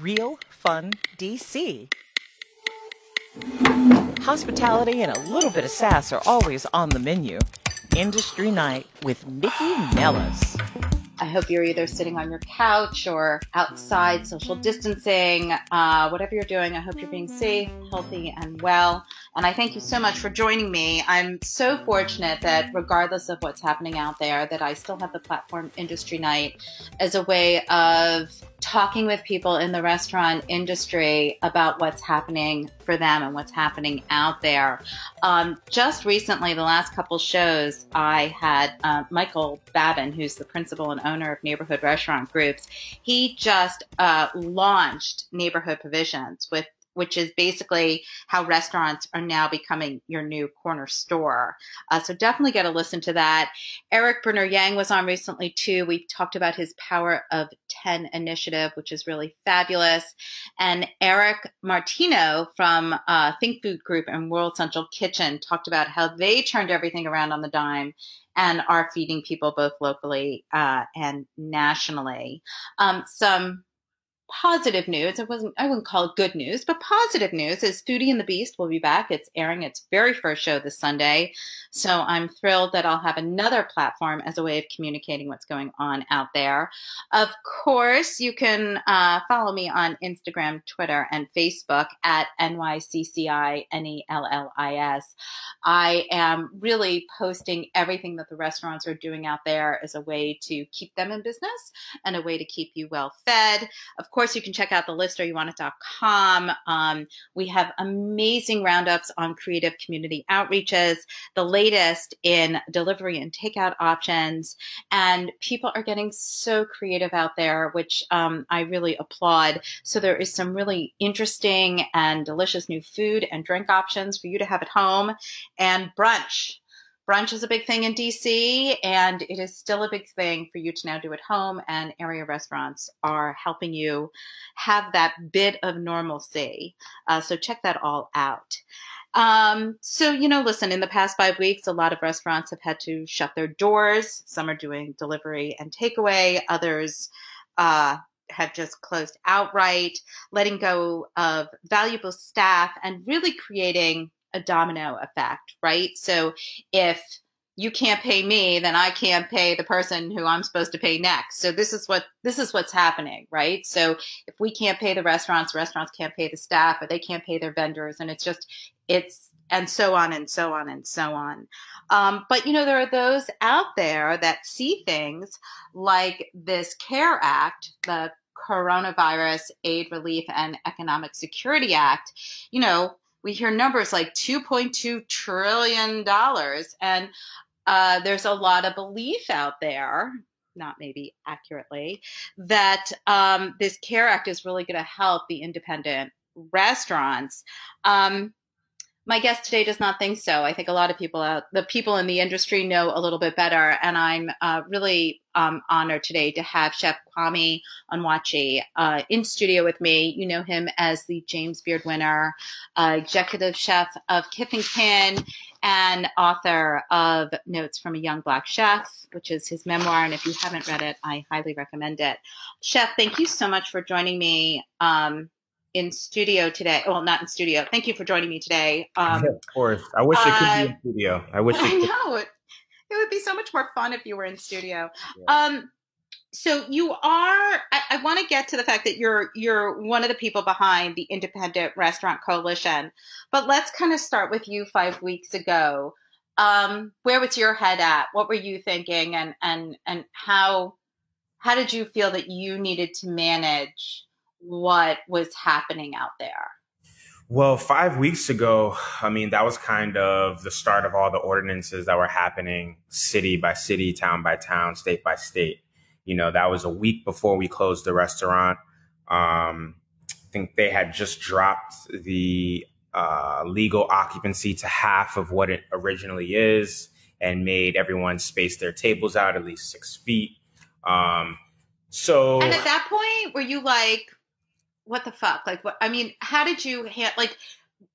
Real Fun DC. Hospitality and a little bit of sass are always on the menu. Industry Night with Nikki Nellis. I hope you're either sitting on your couch or outside, social distancing, whatever you're doing. I hope you're being safe, healthy, and well. And I thank you so much for joining me. I'm so fortunate that regardless of what's happening out there, that I still have the platform Industry Night as a way of talking with people in the restaurant industry about what's happening for them and what's happening out there. Just recently, the last couple shows, I had Michael Babin, who's the principal and owner of Neighborhood Restaurant Groups. He just launched Neighborhood Provisions, which is basically how restaurants are now becoming your new corner store. So definitely get a listen to that. Eric Bruner Yang was on recently too. We talked about his Power of 10 initiative, which is really fabulous. And Eric Martino from Think Food Group and World Central Kitchen talked about how they turned everything around on the dime and are feeding people both locally and nationally. Some positive news. I wouldn't call it good news, but positive news is Foodie and the Beast will be back. It's airing its very first show this Sunday. So I'm thrilled that I'll have another platform as a way of communicating what's going on out there. Of course, you can follow me on Instagram, Twitter, and Facebook at NYCCI NELLIS. I am really posting everything that the restaurants are doing out there as a way to keep them in business and a way to keep you well fed. Of course, you can check out the list, ouraewantit.com. We have amazing roundups on creative community outreaches, the latest in delivery and takeout options, and people are getting so creative out there, which I really applaud. So there is some really interesting and delicious new food and drink options for you to have at home, and brunch. Brunch is a big thing in DC, and it is still a big thing for you to now do at home, and area restaurants are helping you have that bit of normalcy. So check that all out. So, listen, in the past 5 weeks, a lot of restaurants have had to shut their doors. Some are doing delivery and takeaway. Others have just closed outright, letting go of valuable staff and really creating a domino effect, right? So if you can't pay me, then I can't pay the person who I'm supposed to pay next. So this is what's happening, right? So if we can't pay the restaurants can't pay the staff, or they can't pay their vendors, and it's and so on and so on and so on. But there are those out there that see things like this CARE Act, the Coronavirus Aid Relief and Economic Security Act. We hear numbers like $2.2 trillion, and there's a lot of belief out there, not maybe accurately, that this CARE Act is really going to help the independent restaurants. My guest today does not think so. I think a lot of the people in the industry know a little bit better, and I'm really honored today to have Chef Kwame Onwuachi in studio with me. You know him as the James Beard winner, executive chef of Kith and Kin, and author of Notes from a Young Black Chef, which is his memoir. And if you haven't read it, I highly recommend it. Chef, thank you so much for joining me in studio today. Well, not in studio. Thank you for joining me today. Yeah, of course. I wish it could be in studio. It would be so much more fun if you were in studio. Yeah. So you are, I want to get to the fact that you're one of the people behind the Independent Restaurant Coalition, but let's kind of start with you 5 weeks ago. Where was your head at? What were you thinking? And how did you feel that you needed to manage what was happening out there? Well, 5 weeks ago, that was kind of the start of all the ordinances that were happening city by city, town by town, state by state. That was a week before we closed the restaurant. I think they had just dropped the legal occupancy to half of what it originally is and made everyone space their tables out at least 6 feet. And at that point, were you like, what the fuck? Like, what? I mean, how did you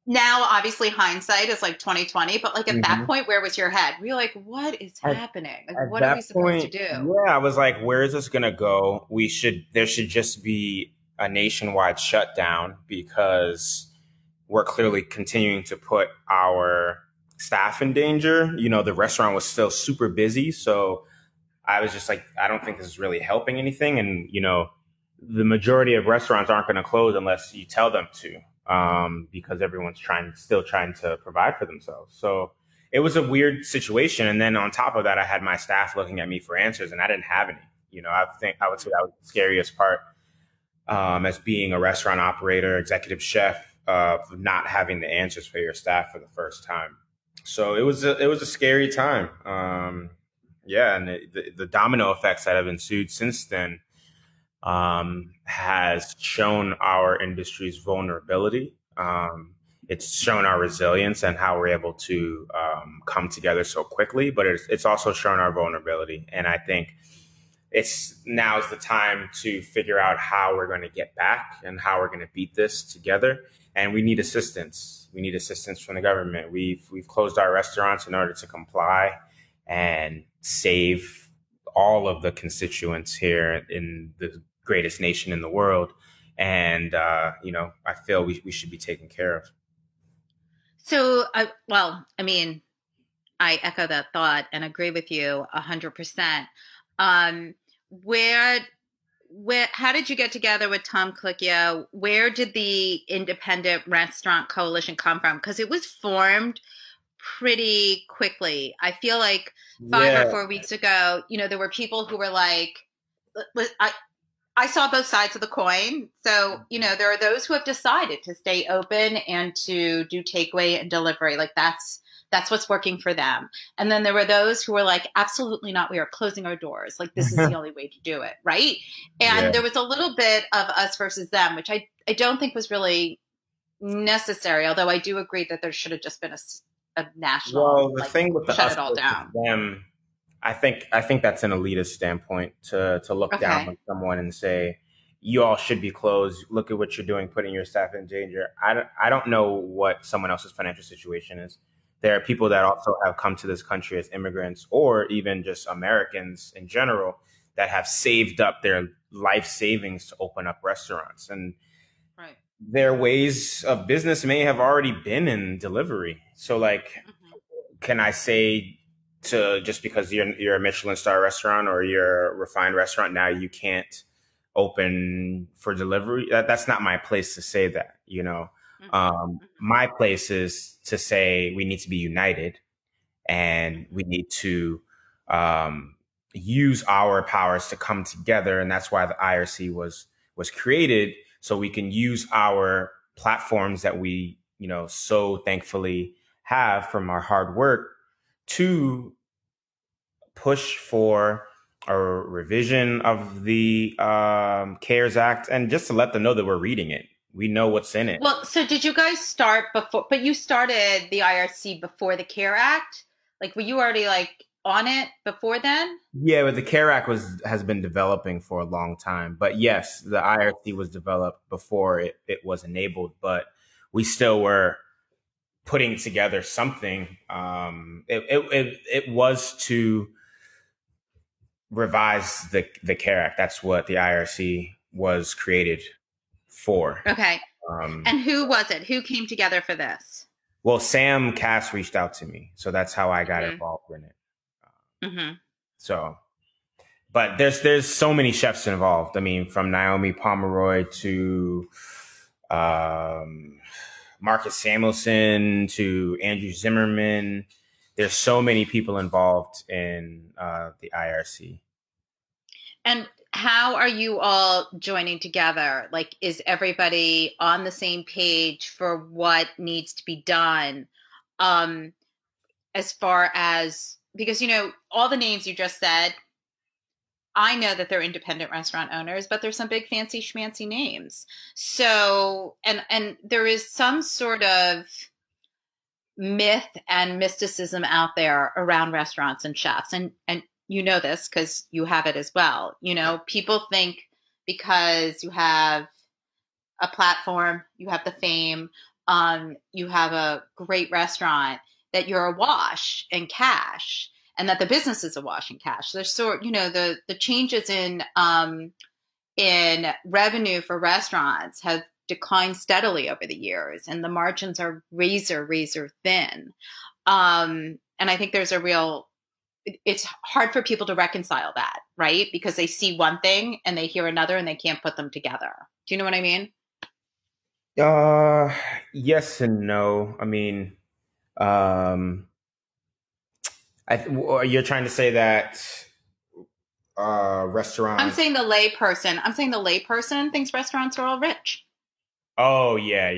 now obviously hindsight is like 2020, but at that point, where was your head? Were you like, what is happening? What are we supposed to do? Yeah, I was like, where is this going to go? There should just be a nationwide shutdown because we're clearly continuing to put our staff in danger. You know, the restaurant was still super busy. So I was just like, I don't think this is really helping anything. And, you know, the majority of restaurants aren't going to close unless you tell them to, because everyone's still trying to provide for themselves. So it was a weird situation. And then on top of that, I had my staff looking at me for answers and I didn't have any. You know, I would say that was the scariest part, as being a restaurant operator, executive chef, of not having the answers for your staff for the first time. So it was a scary time. And the domino effects that have ensued since then has shown our industry's vulnerability. It's shown our resilience and how we're able to come together so quickly, but it's also shown our vulnerability. And I think now's the time to figure out how we're going to get back and how we're going to beat this together. And we need assistance. We need assistance from the government. We've closed our restaurants in order to comply and save all of the constituents here in the greatest nation in the world. And, you know, I feel we should be taken care of. So, I echo that thought and agree with you 100%. How did you get together with Tom Colicchio? Where did the Independent Restaurant Coalition come from? Because it was formed pretty quickly. I feel like 5 or 4 weeks ago, you know, there were people who were like, I saw both sides of the coin. So, you know, there are those who have decided to stay open and to do takeaway and delivery. Like that's what's working for them. And then there were those who were like, absolutely not. We are closing our doors. Like, this is the only way to do it. Right. And there was a little bit of us versus them, which I don't think was really necessary. Although I do agree that there should have just been a national, well, the thing with the shut us it all down. Them, I think that's an elitist standpoint to look down on someone and say, you all should be closed. Look at what you're doing, putting your staff in danger. I don't know what someone else's financial situation is. There are people that also have come to this country as immigrants or even just Americans in general that have saved up their life savings to open up restaurants. And their ways of business may have already been in delivery. So like, can I say to just because you're a Michelin star restaurant or you're a refined restaurant, now you can't open for delivery? That's not my place to say that, you know. My place is to say we need to be united and we need to use our powers to come together. And that's why the IRC was created, so we can use our platforms that we, you know, so thankfully have from our hard work to push for a revision of the CARES Act and just to let them know that we're reading it. We know what's in it. Well, so did you guys start before, but you started the IRC before the CARE Act? Like, were you already like on it before then? Yeah, but the CARE Act has been developing for a long time. But yes, the IRC was developed before it was enabled, but we still were putting together something. It was to revise the CARE Act. That's what the IRC was created for. Okay. And who was it? Who came together for this? Well, Sam Cass reached out to me. So that's how I got involved in it. So, but there's so many chefs involved. I mean, from Naomi Pomeroy to Marcus Samuelson to Andrew Zimmerman. There's so many people involved in the IRC. And how are you all joining together? Like, is everybody on the same page for what needs to be done? As far as, because, you know, all the names you just said, I know that they're independent restaurant owners, but there's some big fancy schmancy names. So, and there is some sort of myth and mysticism out there around restaurants and chefs. And you know this because you have it as well. You know, people think because you have a platform, you have the fame, you have a great restaurant, that you're awash in cash and that the business is awash in cash. There's the changes in revenue for restaurants have declined steadily over the years, and the margins are razor thin. And I think there's a real, it's hard for people to reconcile that, right? Because they see one thing and they hear another and they can't put them together. Do you know what I mean? Yes and no. I mean, you're trying to say that restaurants... I'm saying the layperson thinks restaurants are all rich. Oh, yeah.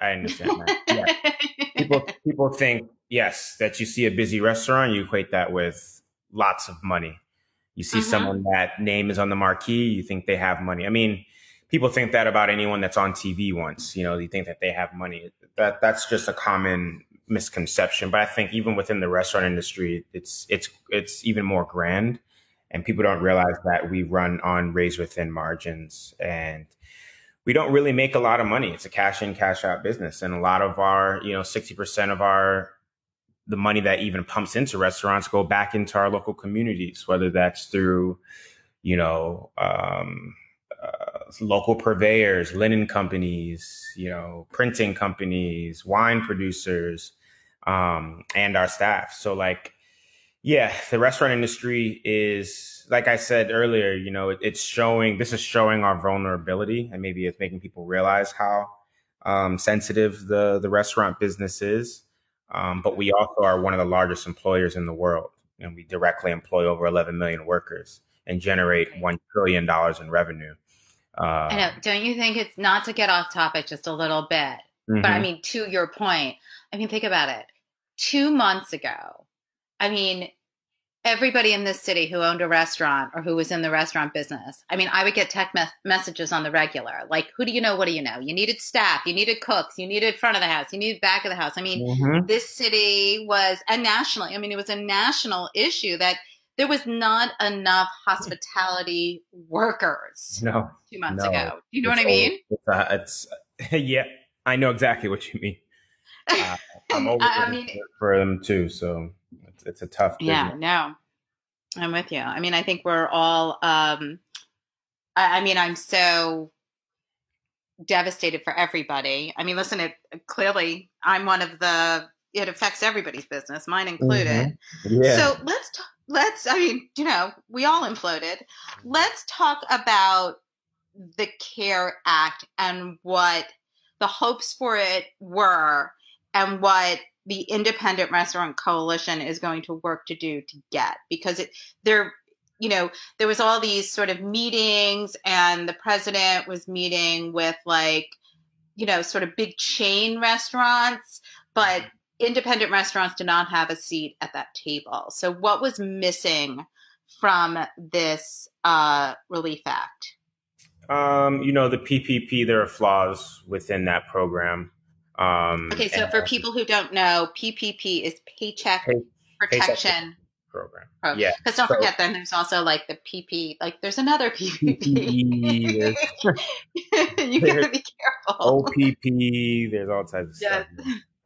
I understand that. Yeah. People think, yes, that you see a busy restaurant, you equate that with lots of money. You see someone that name is on the marquee, you think they have money. I mean, people think that about anyone that's on TV once. You know, they think that they have money. That's just a common misconception. But I think even within the restaurant industry, it's even more grand. And people don't realize that we run on razor-thin margins, and we don't really make a lot of money. It's a cash in, cash out business. And a lot of our, 60% of the money that even pumps into restaurants go back into our local communities, whether that's through, local purveyors, linen companies, printing companies, wine producers, and our staff. So yeah, the restaurant industry is, like I said earlier, this is showing our vulnerability, and maybe it's making people realize how sensitive the restaurant business is. But we also are one of the largest employers in the world, and we directly employ over 11 million workers and generate $1 trillion in revenue. I know. Don't you think it's, not to get off topic just a little bit, but I mean, to your point, I mean, think about it. 2 months ago, I mean, everybody in this city who owned a restaurant or who was in the restaurant business, I mean, I would get text messages on the regular, like, who do you know? What do you know? You needed staff, you needed cooks, you needed front of the house, you needed back of the house. I mean, this city was it was a national issue that there was not enough hospitality workers 2 months ago. You know what I mean? Yeah, I know exactly what you mean. I'm over for them too, so it's a tough business. Yeah, no, I'm with you. I mean, I think we're all, I'm so devastated for everybody. I mean, listen, clearly I'm one of the, it affects everybody's business, mine included. Yeah. So we all imploded. Let's talk about the CARE Act and what the hopes for it were and what the Independent Restaurant Coalition is going to work to do to get, because there was all these sort of meetings, and the president was meeting with sort of big chain restaurants, but independent restaurants did not have a seat at that table. So what was missing from this relief act? The PPP, there are flaws within that program. Okay, so for people who don't know, PPP is Paycheck Protection Program. Yeah. Because don't forget, then there's also the PP, there's another PPP. You gotta be careful. OPP, there's all types of stuff.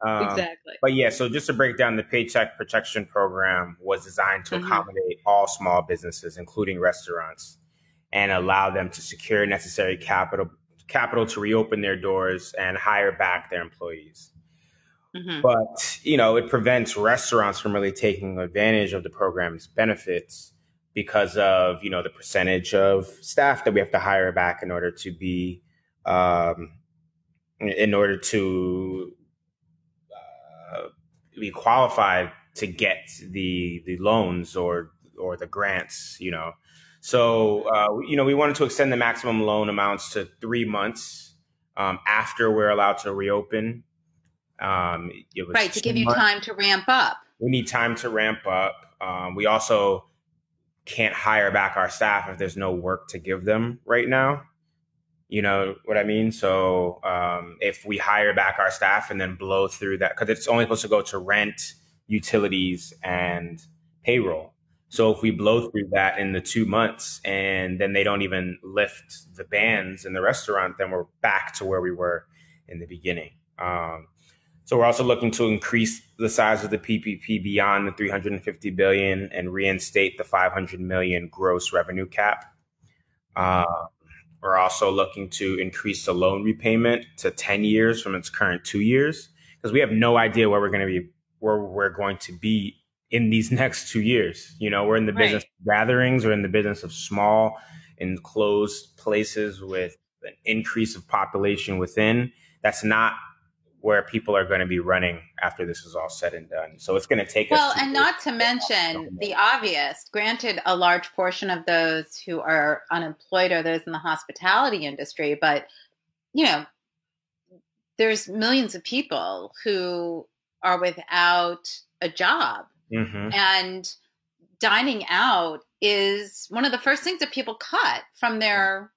Exactly. But yeah, so just to break down, the Paycheck Protection Program was designed to accommodate all small businesses, including restaurants, and allow them to secure necessary capital to reopen their doors and hire back their employees. But, it prevents restaurants from really taking advantage of the program's benefits because of, the percentage of staff that we have to hire back in order to be, be qualified to get the loans or the grants, So, we wanted to extend the maximum loan amounts to 3 months after we're allowed to reopen. To give you time to ramp up. We need time to ramp up. We also can't hire back our staff if there's no work to give them right now. You know what I mean? So if we hire back our staff and then blow through that, because it's only supposed to go to rent, utilities, and payroll. So if we blow through that in the 2 months and then they don't even lift the bans in the restaurant, then we're back to where we were in the beginning. So we're also looking to increase the size of the PPP beyond the $350 billion and reinstate the $500 million gross revenue cap. We're also looking to increase the loan repayment to 10 years from its current 2 years, because we have no idea where we're going to be in these next 2 years. You know, we're in the business of gatherings, we're in the business of small enclosed places with an increase of population within. That's not where people are going to be running after this is all said and done. So it's going to take us. Well, and not to mention the obvious, granted, a large portion of those who are unemployed are those in the hospitality industry, but, you know, there's millions of people who are without a job. Mm-hmm. And dining out is one of the first things that people cut from their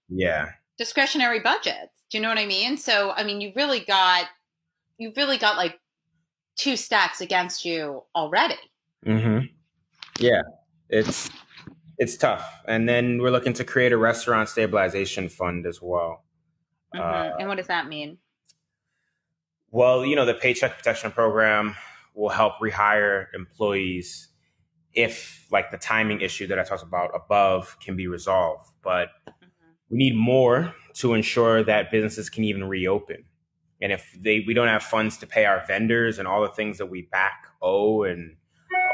discretionary budgets. Do you know what I mean? So, I mean, you really got like two stacks against you already. Mm-hmm. Yeah, it's tough. And then we're looking to create a restaurant stabilization fund as well. Mm-hmm. And what does that mean? Well, you know, the Paycheck Protection Program will help rehire employees if, like, the timing issue that I talked about above can be resolved. But we need more to ensure that businesses can even reopen. And if we don't have funds to pay our vendors and all the things that we back owe and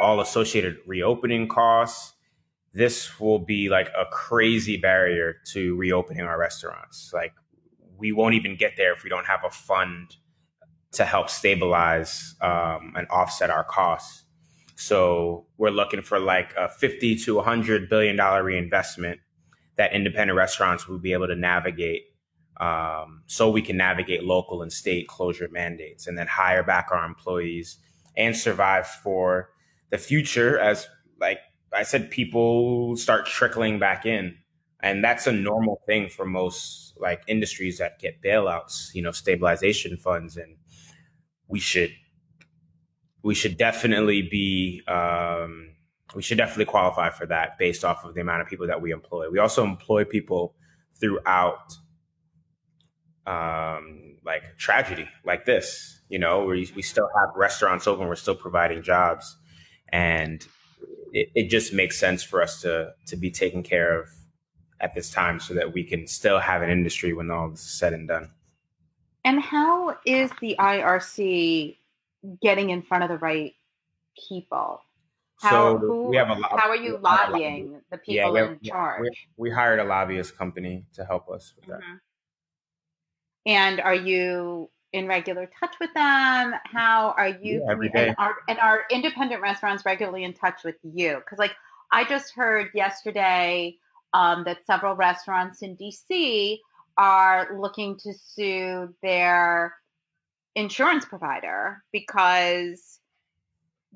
all associated reopening costs, this will be like a crazy barrier to reopening our restaurants. Like, we won't even get there if we don't have a fund to help stabilize and offset our costs. So we're looking for like a $50 to $100 billion reinvestment that independent restaurants will be able to navigate, so we can navigate local and state closure mandates and then hire back our employees and survive for the future as, like I said, people start trickling back in. And that's a normal thing for most, like, industries that get bailouts, you know, stabilization funds. And we should definitely qualify for that based off of the amount of people that we employ. We also employ people throughout like tragedy like this. You know, we still have restaurants open, we're still providing jobs, and it just makes sense for us to be taken care of at this time so that we can still have an industry when all this is said and done. And how is the IRC getting in front of the right people? How are you lobbying the people in charge? We hired a lobbyist company to help us with that. And are you in regular touch with them? How are you? Yeah, every day. And are independent restaurants regularly in touch with you? Because, like, I just heard yesterday that several restaurants in DC are looking to sue their insurance provider because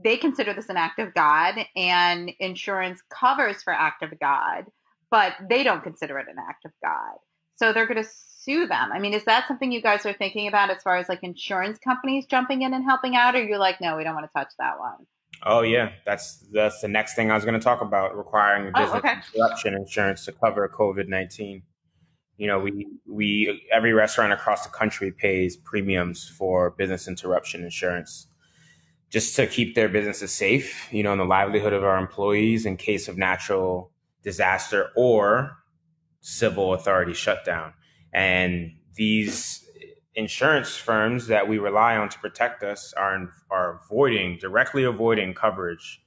they consider this an act of God, and insurance covers for act of God, but they don't consider it an act of God. So they're going to sue them. I mean, is that something you guys are thinking about as far as, like, insurance companies jumping in and helping out? Or you're like, no, we don't want to touch that one? Oh, yeah. That's the next thing I was going to talk about, requiring business interruption insurance to cover COVID-19. You know, we every restaurant across the country pays premiums for business interruption insurance just to keep their businesses safe, you know, and the livelihood of our employees in case of natural disaster or civil authority shutdown. And these insurance firms that we rely on to protect us are directly avoiding coverage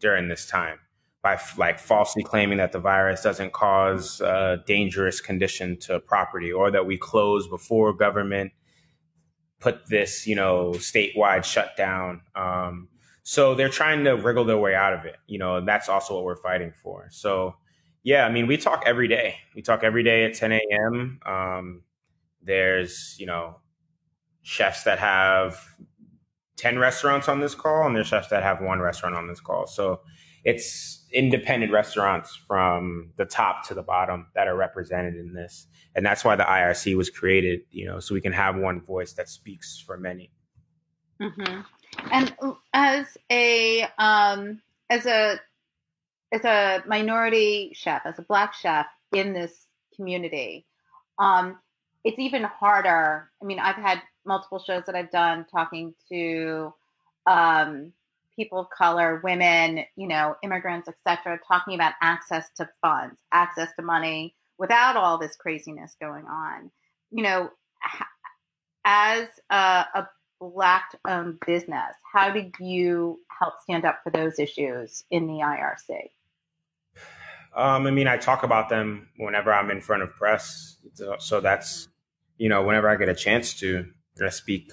during this time by falsely claiming that the virus doesn't cause a dangerous condition to property, or that we close before government put this, you know, statewide shutdown. So they're trying to wriggle their way out of it, you know, and that's also what we're fighting for. So, yeah, I mean, we talk every day. We talk every day at 10 a.m. There's, you know, chefs that have 10 restaurants on this call, and there's chefs that have one restaurant on this call. So it's independent restaurants from the top to the bottom that are represented in this. And that's why the IRC was created, you know, so we can have one voice that speaks for many. Mm-hmm. And as a minority chef, as a Black chef in this community, it's even harder. I mean, I've had multiple shows that I've done talking to people of color, women, you know, immigrants, etc., talking about access to funds, access to money, without all this craziness going on. You know, as a Black-owned business, how did you help stand up for those issues in the IRC? I mean, I talk about them whenever I'm in front of press. So that's, you know, whenever I get a chance to, I speak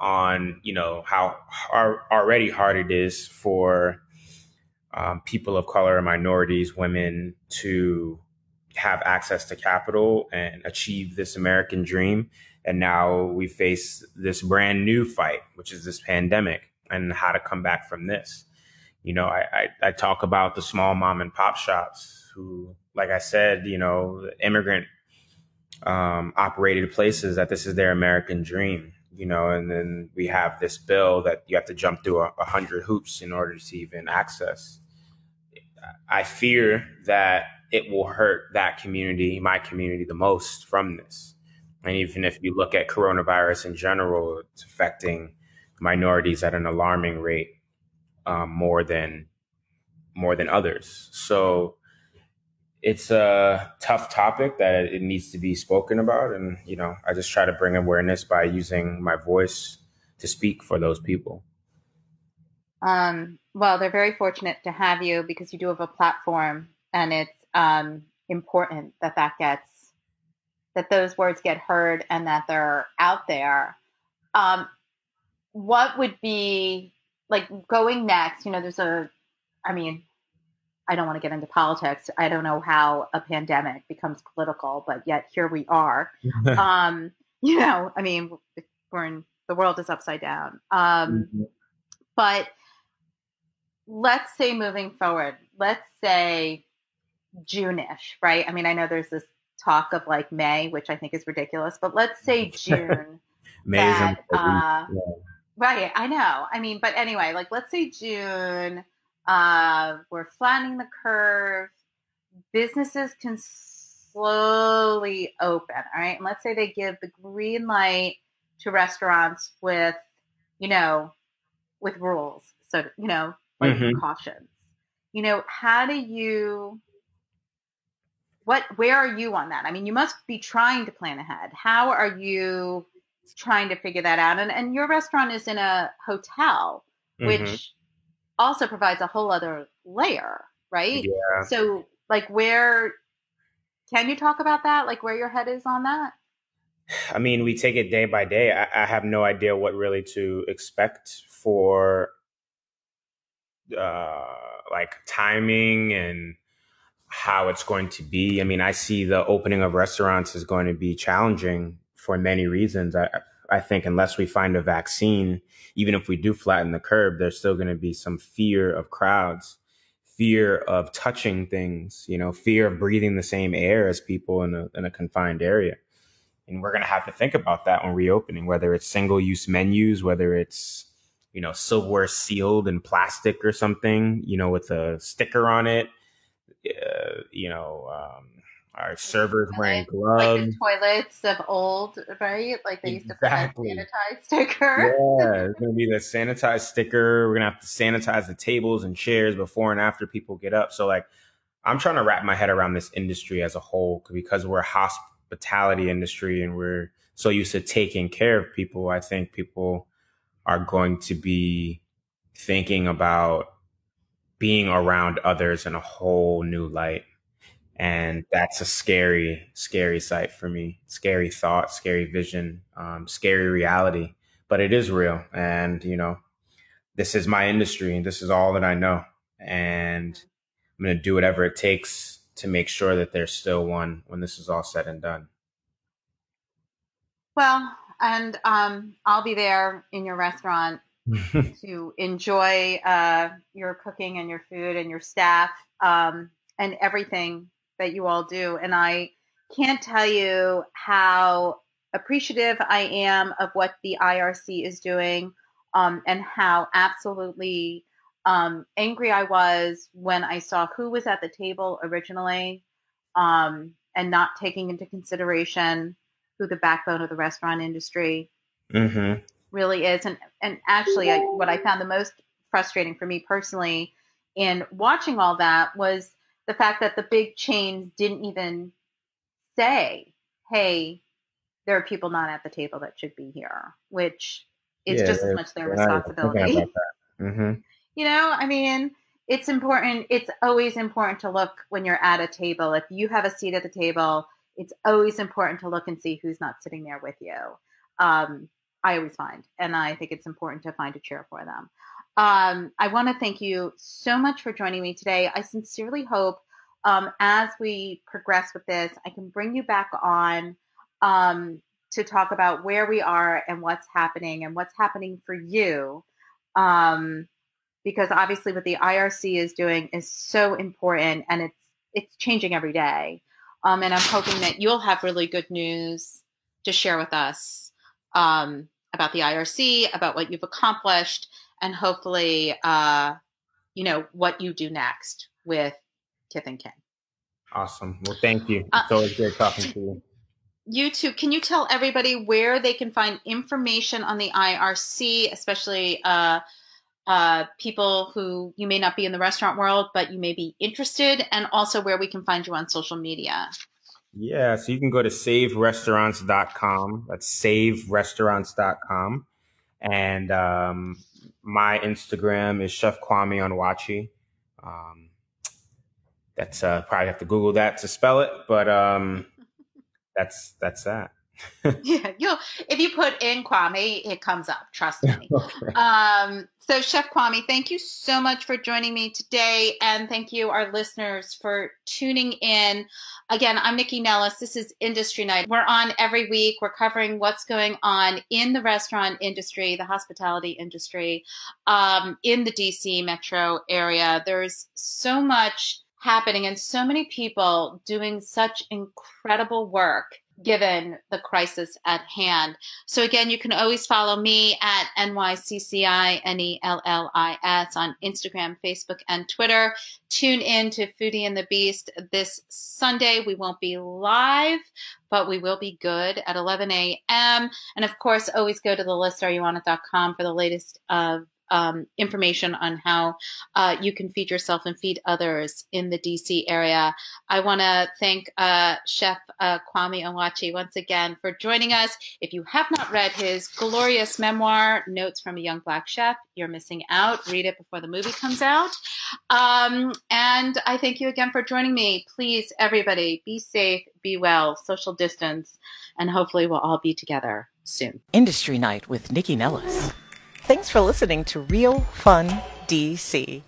on, you know, how already hard it is for people of color and minorities, women, to have access to capital and achieve this American dream. And now we face this brand new fight, which is this pandemic, and how to come back from this. You know, I talk about the small mom and pop shops who, like I said, you know, immigrant operated places, that this is their American dream, you know, and then we have this bill that you have to jump through 100 hoops in order to even access. I fear that it will hurt that community, my community, the most from this. And even if you look at coronavirus in general, it's affecting minorities at an alarming rate. More than others. So it's a tough topic that it needs to be spoken about. And, you know, I just try to bring awareness by using my voice to speak for those people. Well, they're very fortunate to have you, because you do have a platform, and it's important that those words get heard and that they're out there. What would be, like, going next, you know, I don't want to get into politics. I don't know how a pandemic becomes political, but yet here we are. You know, I mean, the world is upside down. Mm-hmm. But let's say moving forward, let's say June-ish, right? I mean, I know there's this talk of like May, which I think is ridiculous, but let's say June. May is important. Right, I know. I mean, but anyway, like, let's say June, we're flattening the curve, businesses can slowly open, all right? And let's say they give the green light to restaurants with, you know, with rules, so, you know, like mm-hmm. precautions. You know, how do you, where are you on that? I mean, you must be trying to plan ahead. How are you trying to figure that out? And your restaurant is in a hotel, which mm-hmm. also provides a whole other layer, right? Yeah. So, like, where can you talk about that? Like, where your head is on that? I mean, we take it day by day. I have no idea what really to expect for like timing and how it's going to be. I mean, I see the opening of restaurants is going to be challenging for many reasons. I think unless we find a vaccine, even if we do flatten the curve, there's still going to be some fear of crowds, fear of touching things, you know, fear of breathing the same air as people in a confined area. And we're going to have to think about that when reopening, whether it's single-use menus, whether it's, you know, silverware sealed in plastic or something, you know, with a sticker on it, you know, our servers wearing gloves. Like the toilets of old, right? Like they used to put that sanitized sticker. Yeah, it's going to be the sanitized sticker. We're going to have to sanitize the tables and chairs before and after people get up. So, like, I'm trying to wrap my head around this industry as a whole, because we're a hospitality industry and we're so used to taking care of people. I think people are going to be thinking about being around others in a whole new light. And that's a scary, scary sight for me. Scary thought, scary vision, scary reality. But it is real. And, you know, this is my industry and this is all that I know. And I'm going to do whatever it takes to make sure that there's still one when this is all said and done. Well, and I'll be there in your restaurant to enjoy your cooking and your food and your staff and everything that you all do. And I can't tell you how appreciative I am of what the IRC is doing, and how absolutely angry I was when I saw who was at the table originally, and not taking into consideration who the backbone of the restaurant industry mm-hmm. really is. And actually, what I found the most frustrating for me personally in watching all that was the fact that the big chains didn't even say, hey, there are people not at the table that should be here, which is just as much their responsibility. Mm-hmm. You know, I mean, it's important. It's always important to look when you're at a table. If you have a seat at the table, it's always important to look and see who's not sitting there with you. I always find, and I think it's important to find a chair for them. I want to thank you so much for joining me today. I sincerely hope as we progress with this, I can bring you back on to talk about where we are and what's happening for you. Because obviously what the IRC is doing is so important, and it's changing every day. And I'm hoping that you'll have really good news to share with us about the IRC, about what you've accomplished, and hopefully, you know, what you do next with Kith and Kin. Awesome. Well, thank you. It's always great talking to you. You too. Can you tell everybody where they can find information on the IRC, especially people who you may not be in the restaurant world, but you may be interested, and also where we can find you on social media? Yeah, so you can go to SaveRestaurants.com. That's SaveRestaurants.com. And my Instagram is Chef Kwame Onwuachi. That's probably have to Google that to spell it, but that's that. Yeah, if you put in Kwame, it comes up. Trust me. Okay. So Chef Kwame, thank you so much for joining me today, and thank you, our listeners, for tuning in. Again, I'm Nikki Nellis. This is Industry Night. We're on every week. We're covering what's going on in the restaurant industry, the hospitality industry, in the DC metro area. There's so much happening and so many people doing such incredible work given the crisis at hand. So again, you can always follow me at NYCCI, NELLIS on Instagram, Facebook, and Twitter. Tune in to Foodie and the Beast this Sunday. We won't be live, but we will be good at 11 a.m. And of course, always go to the list, ouraewantit.com, for the latest of information on how you can feed yourself and feed others in the DC area. I want to thank Chef Kwame Onwuachi once again for joining us. If you have not read his glorious memoir, Notes from a Young Black Chef, you're missing out. Read it before the movie comes out. And I thank you again for joining me. Please, everybody, be safe, be well, social distance, and hopefully we'll all be together soon. Industry Night with Nikki Nellis. Thanks for listening to Real Fun DC.